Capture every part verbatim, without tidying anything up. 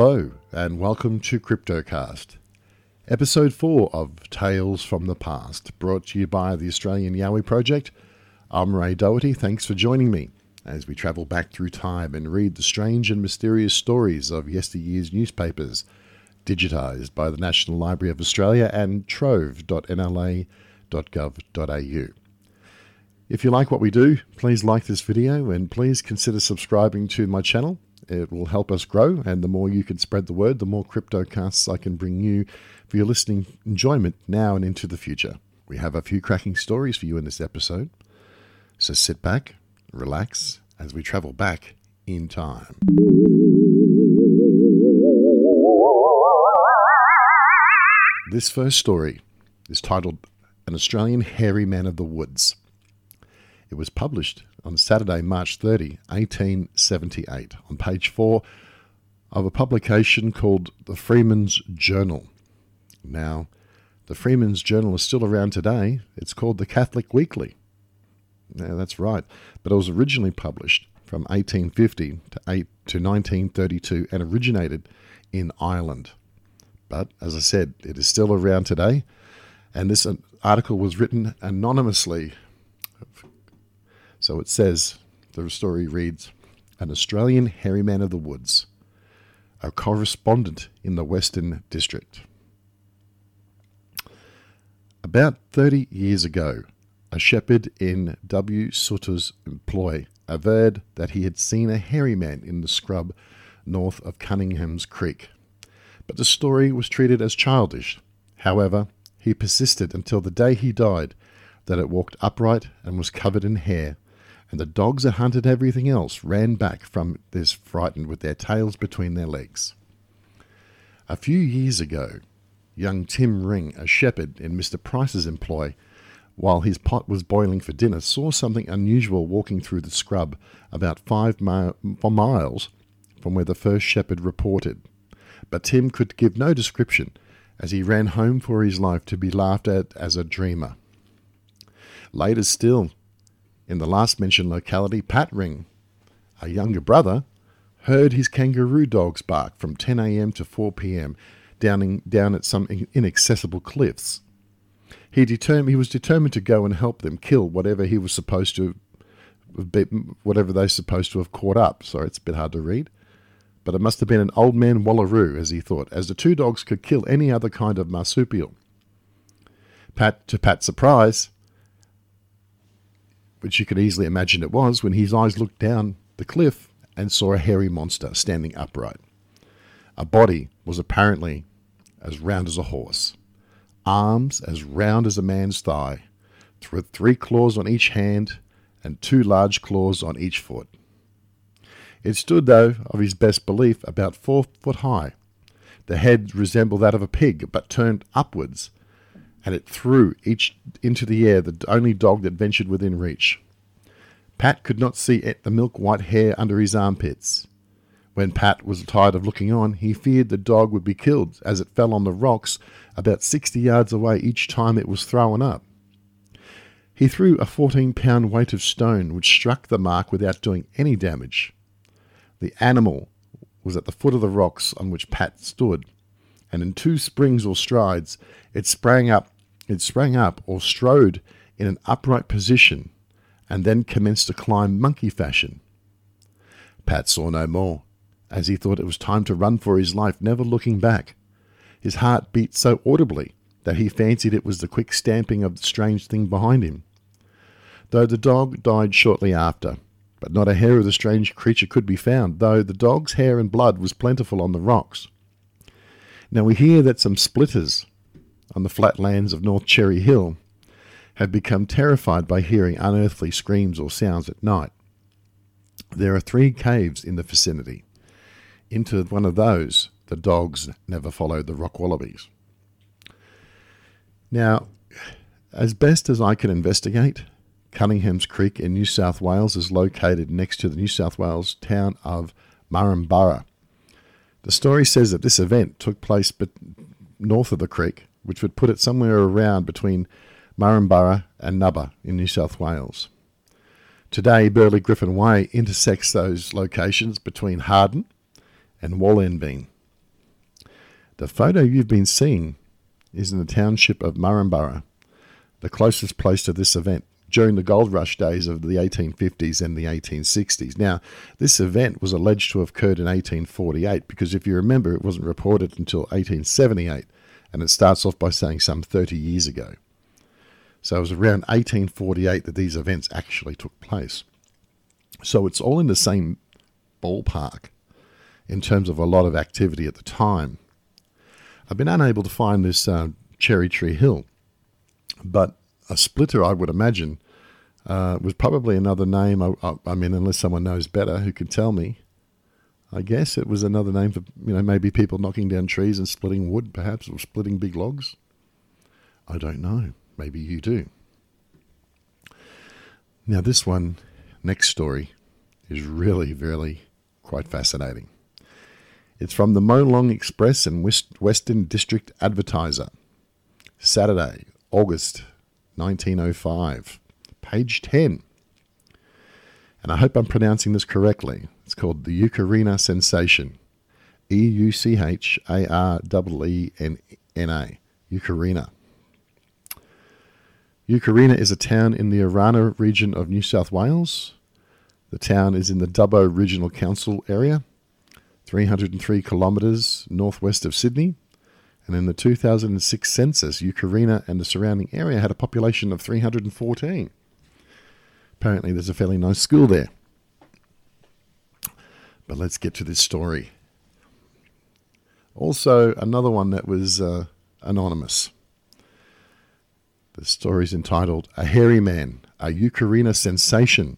Hello and welcome to CryptoCast, episode four of Tales from the Past, brought to you by the Australian Yowie Project. I'm Ray Doherty, thanks for joining me as we travel back through time and read the strange and mysterious stories of yesteryear's newspapers, digitised by the National Library of Australia and trove dot n l a dot gov dot a u. If you like what we do, please like this video and please consider subscribing to my channel. It will help us grow, and the more you can spread the word, the more CryptoCasts I can bring you for your listening enjoyment now and into the future. We have a few cracking stories for you in this episode, so sit back, relax, as we travel back in time. This first story is titled An Australian Hairy Man of the Woods. It was published on Saturday, March thirtieth, eighteen seventy-eight, on page four of a publication called The Freeman's Journal. Now, The Freeman's Journal is still around today. It's called The Catholic Weekly. Now, that's right, but it was originally published from eighteen fifty to nineteen thirty-two and originated in Ireland. But, as I said, it is still around today, and this article was written anonymously. So it says, the story reads, An Australian Hairy Man of the Woods, a correspondent in the Western District. About thirty years ago, a shepherd in W. Sutter's employ averred that he had seen a hairy man in the scrub north of Cunningham's Creek. But the story was treated as childish. However, he persisted until the day he died that it walked upright and was covered in hair, and the dogs that hunted everything else ran back from this frightened with their tails between their legs. A few years ago, young Tim Ring, a shepherd in Mister Price's employ, while his pot was boiling for dinner, saw something unusual walking through the scrub about five mi- miles from where the first shepherd reported. But Tim could give no description, as he ran home for his life to be laughed at as a dreamer. Later still, in the last-mentioned locality, Pat Ring, a younger brother, heard his kangaroo dogs bark from ten a.m. to four p.m. down, in, down at some inaccessible cliffs. He, determined, he was determined to go and help them kill whatever he was supposed to, whatever they supposed to have caught up. Sorry, it's a bit hard to read, but it must have been an old man wallaroo, as he thought, as the two dogs could kill any other kind of marsupial. Pat, to Pat's surprise, which you could easily imagine it was, when his eyes looked down the cliff and saw a hairy monster standing upright. A body was apparently as round as a horse, arms as round as a man's thigh, with three claws on each hand and two large claws on each foot. It stood, though, of his best belief, about four foot high. The head resembled that of a pig, but turned upwards, and it threw each into the air the only dog that ventured within reach. Pat could not see it, the milk-white hair under his armpits. When Pat was tired of looking on, he feared the dog would be killed as it fell on the rocks about sixty yards away each time it was thrown up. He threw a fourteen-pound weight of stone, which struck the mark without doing any damage. The animal was at the foot of the rocks on which Pat stood, and in two springs or strides, it sprang up, it sprang up or strode in an upright position, and then commenced to climb monkey fashion. Pat saw no more, as he thought it was time to run for his life, never looking back. His heart beat so audibly that he fancied it was the quick stamping of the strange thing behind him. Though the dog died shortly after, but not a hair of the strange creature could be found, though the dog's hair and blood was plentiful on the rocks. Now we hear that some splitters on the flatlands of North Cherry Hill have become terrified by hearing unearthly screams or sounds at night. There are three caves in the vicinity. Into one of those, the dogs never followed the rock wallabies. Now, as best as I can investigate, Cunningham's Creek in New South Wales is located next to the New South Wales town of Murrumburra. The story says that this event took place but north of the creek, which would put it somewhere around between Murrumburra and Nubba in New South Wales. Today, Burley Griffin Way intersects those locations between Harden and Wallenbeam, The photo you've been seeing is in the township of Murrumburra, the closest place to this event, during the gold rush days of the eighteen fifties and the eighteen sixties. Now, this event was alleged to have occurred in eighteen forty-eight because, if you remember, it wasn't reported until eighteen seventy-eight, and it starts off by saying some thirty years ago. So it was around eighteen forty-eight that these events actually took place. So it's all in the same ballpark in terms of a lot of activity at the time. I've been unable to find this uh, Cherry Tree Hill, but a splitter, I would imagine, uh, was probably another name. I, I, I mean, unless someone knows better who can tell me, I guess it was another name for, you know, maybe people knocking down trees and splitting wood, perhaps, or splitting big logs. I don't know. Maybe you do. Now, this one, next story, is really, really quite fascinating. It's from the Long Express and West, Western District Advertiser, Saturday, August nineteen oh five, page ten. And I hope I'm pronouncing this correctly. It's called the Eucharena Sensation. E U C H A R E E N N A. Eucharena. Eucharena is a town in the Orana region of New South Wales. The town is in the Dubbo Regional Council area, three hundred three kilometres northwest of Sydney. And in the two thousand six census, Eucharena and the surrounding area had a population of three hundred fourteen. Apparently there's a fairly nice school there. But let's get to this story. Also, another one that was uh, anonymous. The story's entitled, A Hairy Man, a Eucharena Sensation.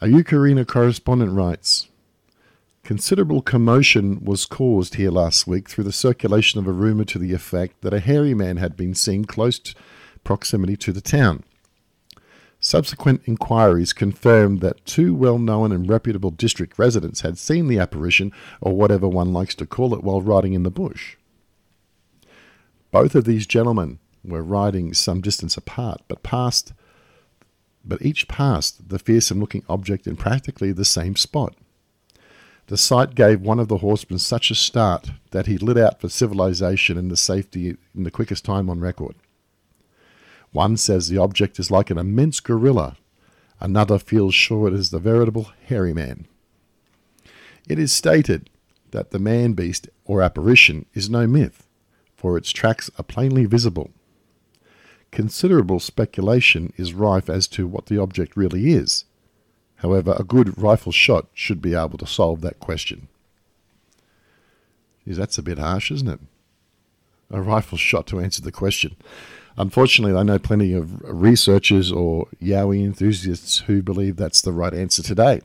A Eucharena correspondent writes, considerable commotion was caused here last week through the circulation of a rumour to the effect that a hairy man had been seen close to proximity to the town. Subsequent inquiries confirmed that two well-known and reputable district residents had seen the apparition, or whatever one likes to call it, while riding in the bush. Both of these gentlemen were riding some distance apart, but passed, but each passed the fearsome-looking object in practically the same spot. The sight gave one of the horsemen such a start that he lit out for civilization and the safety in the quickest time on record. One says the object is like an immense gorilla. Another feels sure it is the veritable hairy man. It is stated that the man-beast or apparition is no myth, for its tracks are plainly visible. Considerable speculation is rife as to what the object really is. However, a good rifle shot should be able to solve that question. Geez, that's a bit harsh, isn't it? A rifle shot to answer the question. Unfortunately, I know plenty of researchers or Yowie enthusiasts who believe that's the right answer today.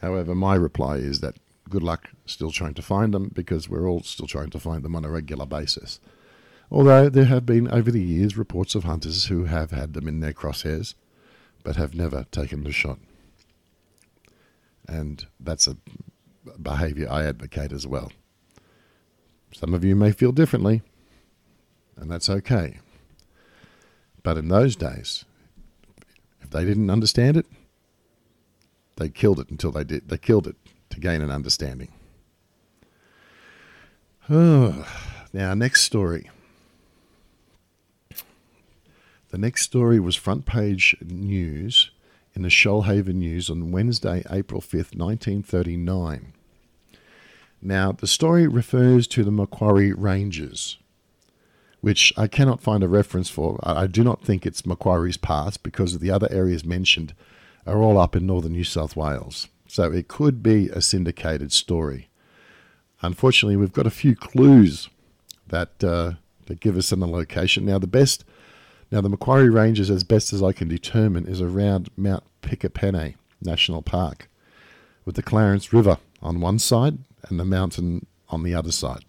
However, my reply is that good luck still trying to find them, because we're all still trying to find them on a regular basis. Although there have been, over the years, reports of hunters who have had them in their crosshairs, but have never taken the shot. And that's a behaviour I advocate as well. Some of you may feel differently, and that's okay. But in those days, if they didn't understand it, they killed it until they did. They killed it to gain an understanding. Oh, now, next story. The next story was front page news in the Shoalhaven News on Wednesday, April fifth, nineteen thirty-nine. Now, the story refers to the Macquarie Ranges, which I cannot find a reference for. I do not think it's Macquarie's Pass, because the other areas mentioned are all up in northern New South Wales. So it could be a syndicated story. Unfortunately, we've got a few clues that uh, that give us in the location. Now, the best... Now, the Macquarie Ranges, as best as I can determine, is around Mount Picapene National Park, with the Clarence River on one side and the mountain on the other side.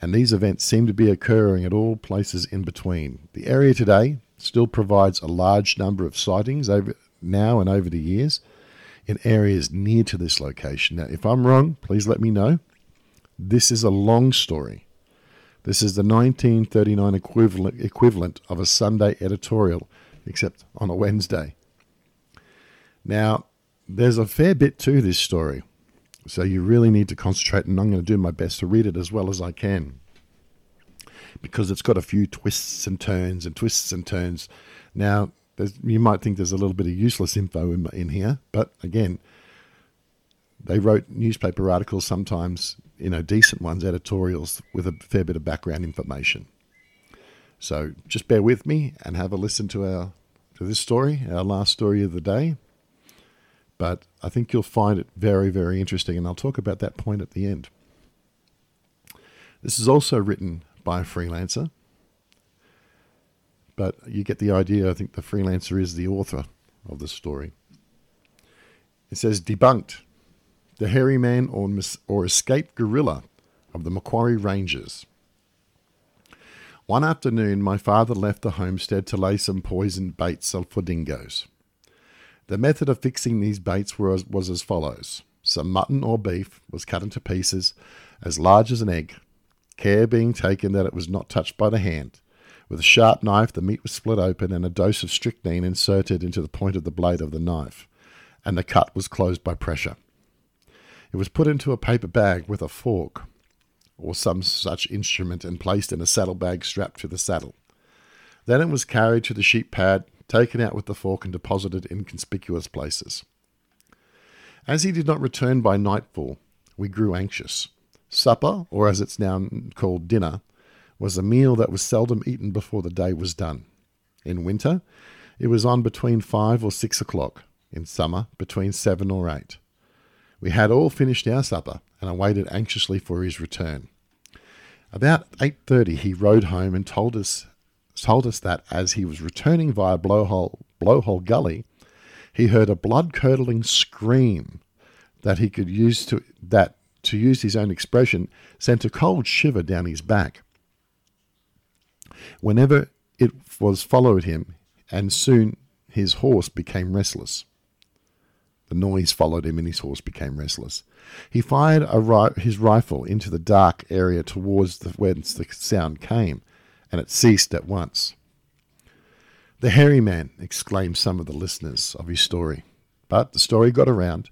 And these events seem to be occurring at all places in between. The area today still provides a large number of sightings over now and over the years in areas near to this location. Now, if I'm wrong, please let me know. This is a long story. This is the nineteen thirty-nine equivalent, equivalent of a Sunday editorial, except on a Wednesday. Now, there's a fair bit to this story. So you really need to concentrate, and I'm going to do my best to read it as well as I can, because it's got a few twists and turns and twists and turns. Now, you might think there's a little bit of useless info in, in here, but again, they wrote newspaper articles sometimes, you know, decent ones, editorials with a fair bit of background information. So just bear with me and have a listen to our to this story, our last story of the day. But I think you'll find it very, very interesting, and I'll talk about that point at the end. This is also written by a freelancer, but you get the idea. I think the freelancer is the author of the story. It says, debunked. The hairy man or, mis- or escaped gorilla of the Macquarie Ranges. One afternoon, my father left the homestead to lay some poisoned baits for dingoes. The method of fixing these baits was, was as follows. Some mutton or beef was cut into pieces as large as an egg, care being taken that it was not touched by the hand. With a sharp knife, the meat was split open and a dose of strychnine inserted into the point of the blade of the knife, and the cut was closed by pressure. It was put into a paper bag with a fork or some such instrument and placed in a saddlebag strapped to the saddle. Then it was carried to the sheep pad, taken out with the fork and deposited in conspicuous places. As he did not return by nightfall, we grew anxious. Supper, or as it's now called dinner, was a meal that was seldom eaten before the day was done. In winter, it was on between five or six o'clock. In summer, between seven or eight. We had all finished our supper and I waited anxiously for his return. About eight thirty he rode home and told us told us that as he was returning via Blowhole, Blowhole Gully, he heard a blood-curdling scream that he could use to, that, to use his own expression, sent a cold shiver down his back. Whenever it was followed him, and soon his horse became restless. The noise followed him and his horse became restless. He fired a ri- his rifle into the dark area towards the whence the sound came, and it ceased at once. The hairy man, exclaimed some of the listeners of his story. But the story got around,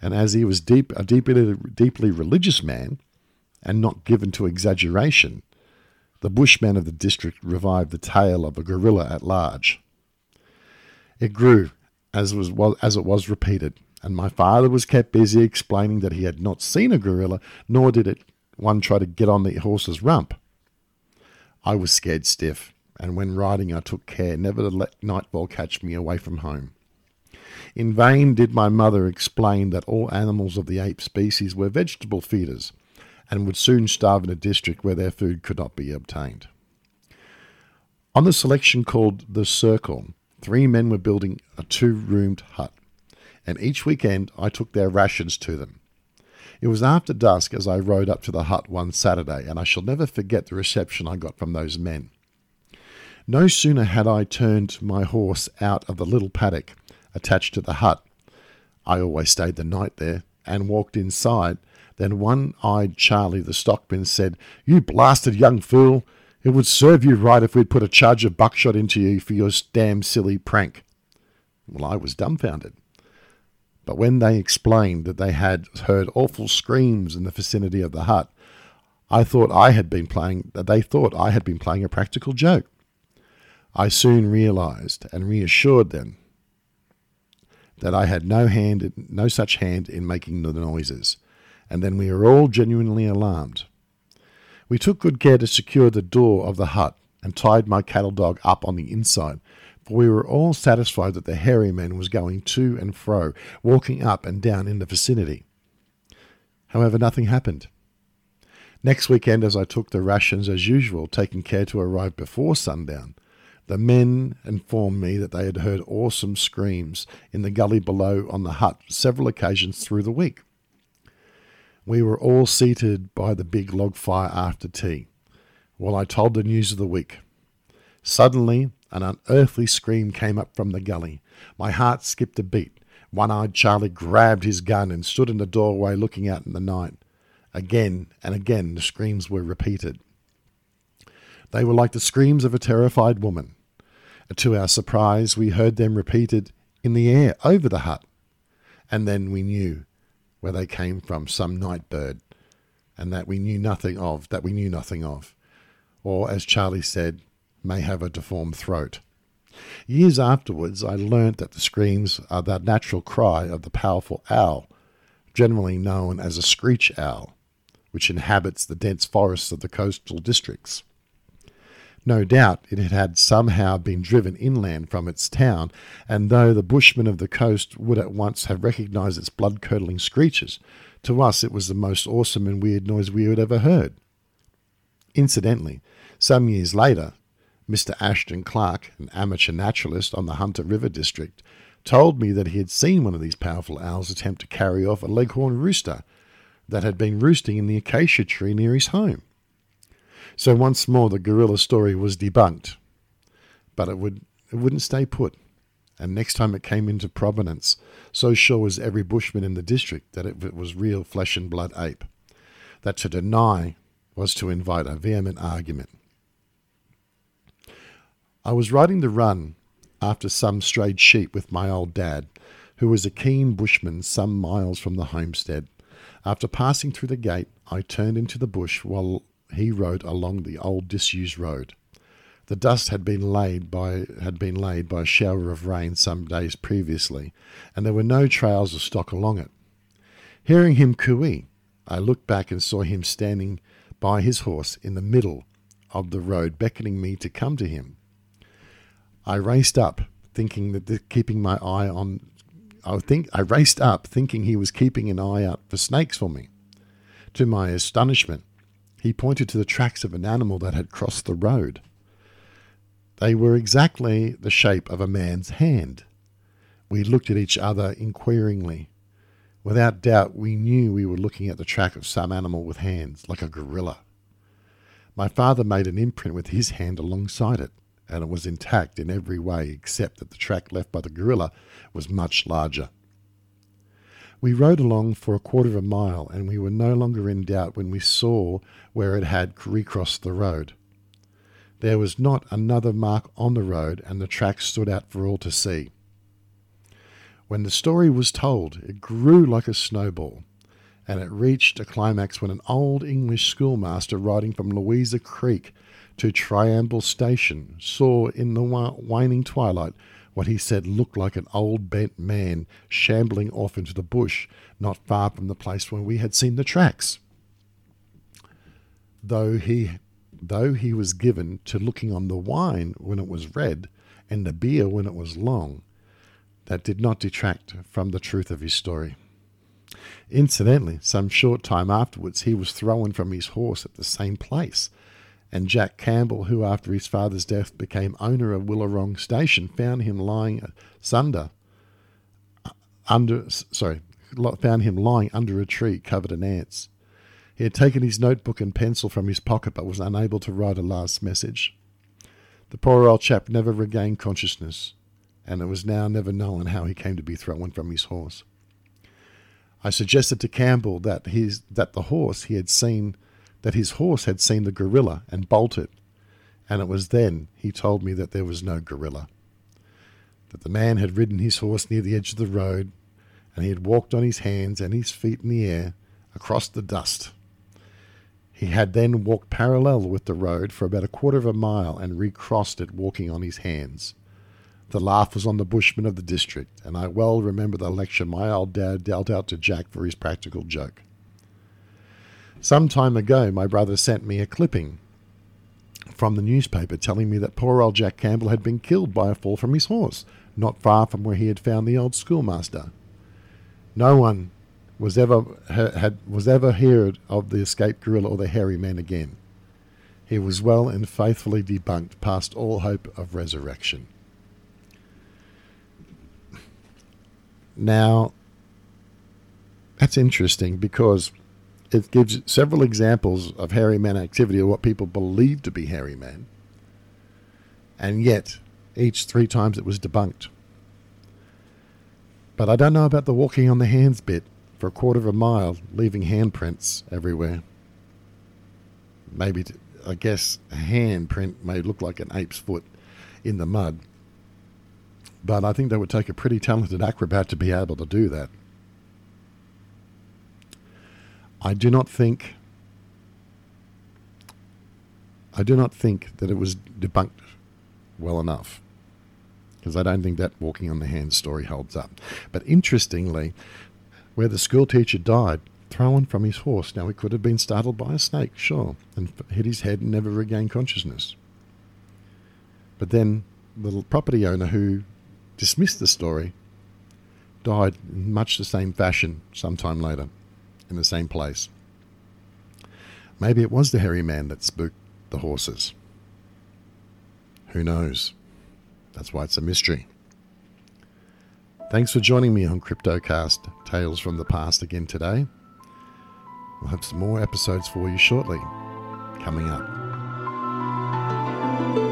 and as he was deep, a deeply, deeply religious man and not given to exaggeration, the bushman of the district revived the tale of a gorilla at large. It grew As was, was as it was repeated, and my father was kept busy explaining that he had not seen a gorilla, nor did it one try to get on the horse's rump. I was scared stiff, and when riding I took care never to let nightfall catch me away from home. In vain did my mother explain that all animals of the ape species were vegetable feeders, and would soon starve in a district where their food could not be obtained. On the selection called The Circle, three men were building a two-roomed hut, and each weekend I took their rations to them. It was after dusk as I rode up to the hut one Saturday, and I shall never forget the reception I got from those men. No sooner had I turned my horse out of the little paddock attached to the hut, I always stayed the night there, and walked inside, than one-eyed Charlie the stockman said, "You blasted young fool! It would serve you right if we'd put a charge of buckshot into you for your damn silly prank." Well, I was dumbfounded. But when they explained that they had heard awful screams in the vicinity of the hut, I thought I had been playing, they thought I had been playing a practical joke. I soon realized and reassured them that I had no hand, no such hand in making the noises, and then we were all genuinely alarmed. We took good care to secure the door of the hut and tied my cattle dog up on the inside, for we were all satisfied that the hairy man was going to and fro, walking up and down in the vicinity. However, nothing happened. Next weekend, as I took the rations as usual, taking care to arrive before sundown, the men informed me that they had heard awesome screams in the gully below on the hut several occasions through the week. We were all seated by the big log fire after tea, while I told the news of the week. Suddenly, an unearthly scream came up from the gully. My heart skipped a beat. One-eyed Charlie grabbed his gun and stood in the doorway looking out in the night. Again and again the screams were repeated. They were like the screams of a terrified woman. To our surprise, we heard them repeated in the air over the hut. And then we knew. where they came from, some night bird, and that we knew nothing of, that we knew nothing of, or, as Charlie said, may have a deformed throat. Years afterwards, I learnt that the screams are the natural cry of the powerful owl, generally known as a screech owl, which inhabits the dense forests of the coastal districts. No doubt it had somehow been driven inland from its town, and though the bushmen of the coast would at once have recognised its blood-curdling screeches, to us it was the most awesome and weird noise we had ever heard. Incidentally, some years later, Mister Ashton Clark, an amateur naturalist on the Hunter River District, told me that he had seen one of these powerful owls attempt to carry off a leghorn rooster that had been roosting in the acacia tree near his home. So once more the gorilla story was debunked, but it would it wouldn't stay put, and next time it came into prominence, so sure was every bushman in the district that it was real flesh and blood ape, that to deny was to invite a vehement argument. I was riding the run after some strayed sheep with my old dad, who was a keen bushman some miles from the homestead. After passing through the gate, I turned into the bush while he rode along the old disused road. The dust had been laid by had been laid by a shower of rain some days previously, and there were no trails of stock along it. Hearing him cooey, I looked back and saw him standing by his horse in the middle of the road, beckoning me to come to him. I raced up, thinking that the, keeping my eye on. I think I raced up, thinking he was keeping an eye out for snakes for me. To my astonishment, he pointed to the tracks of an animal that had crossed the road. They were exactly the shape of a man's hand. We looked at each other inquiringly. Without doubt, we knew we were looking at the track of some animal with hands, like a gorilla. My father made an imprint with his hand alongside it, and it was intact in every way except that the track left by the gorilla was much larger. We rode along for a quarter of a mile, and we were no longer in doubt when we saw where it had recrossed the road. There was not another mark on the road, and the track stood out for all to see. When the story was told, it grew like a snowball, and it reached a climax when an old English schoolmaster riding from Louisa Creek to Triamble Station saw in the waning twilight what he said looked like an old bent man shambling off into the bush, not far from the place where we had seen the tracks. Though he, though he was given to looking on the wine when it was red and the beer when it was long, that did not detract from the truth of his story. Incidentally, some short time afterwards, he was thrown from his horse at the same place, and Jack Campbell, who after his father's death became owner of Willarong Station, found him lying asunder, under, sorry, found him lying under a tree covered in ants. He had taken his notebook and pencil from his pocket but was unable to write a last message. The poor old chap never regained consciousness, and it was now never known how he came to be thrown from his horse. I suggested to Campbell that his that the horse he had seen that his horse had seen the gorilla and bolted, and it was then he told me that there was no gorilla, that the man had ridden his horse near the edge of the road, and he had walked on his hands and his feet in the air across the dust. He had then walked parallel with the road for about a quarter of a mile and recrossed it walking on his hands. The laugh was on the bushmen of the district, and I well remember the lecture my old dad dealt out to Jack for his practical joke. Some time ago, my brother sent me a clipping from the newspaper telling me that poor old Jack Campbell had been killed by a fall from his horse, not far from where he had found the old schoolmaster. No one was ever had was ever heard of the escaped gorilla or the hairy man again. He was well and faithfully debunked past all hope of resurrection. Now, that's interesting because it gives several examples of hairy man activity, or what people believe to be hairy man, and yet each three times it was debunked. But I don't know about the walking on the hands bit for a quarter of a mile, leaving handprints everywhere. Maybe, I guess, a handprint may look like an ape's foot in the mud, but I think that would take a pretty talented acrobat to be able to do that. I do not think I do not think that it was debunked well enough, because I don't think that walking on the hand story holds up. But interestingly, where the school teacher died, thrown from his horse. Now, he could have been startled by a snake, sure, and hit his head and never regained consciousness. But then the property owner who dismissed the story died in much the same fashion sometime later in the same place. Maybe it was the hairy man that spooked the horses. Who knows? That's why it's a mystery. Thanks for joining me on CryptoCast Tales from the Past again today. We'll have some more episodes for you shortly, coming up.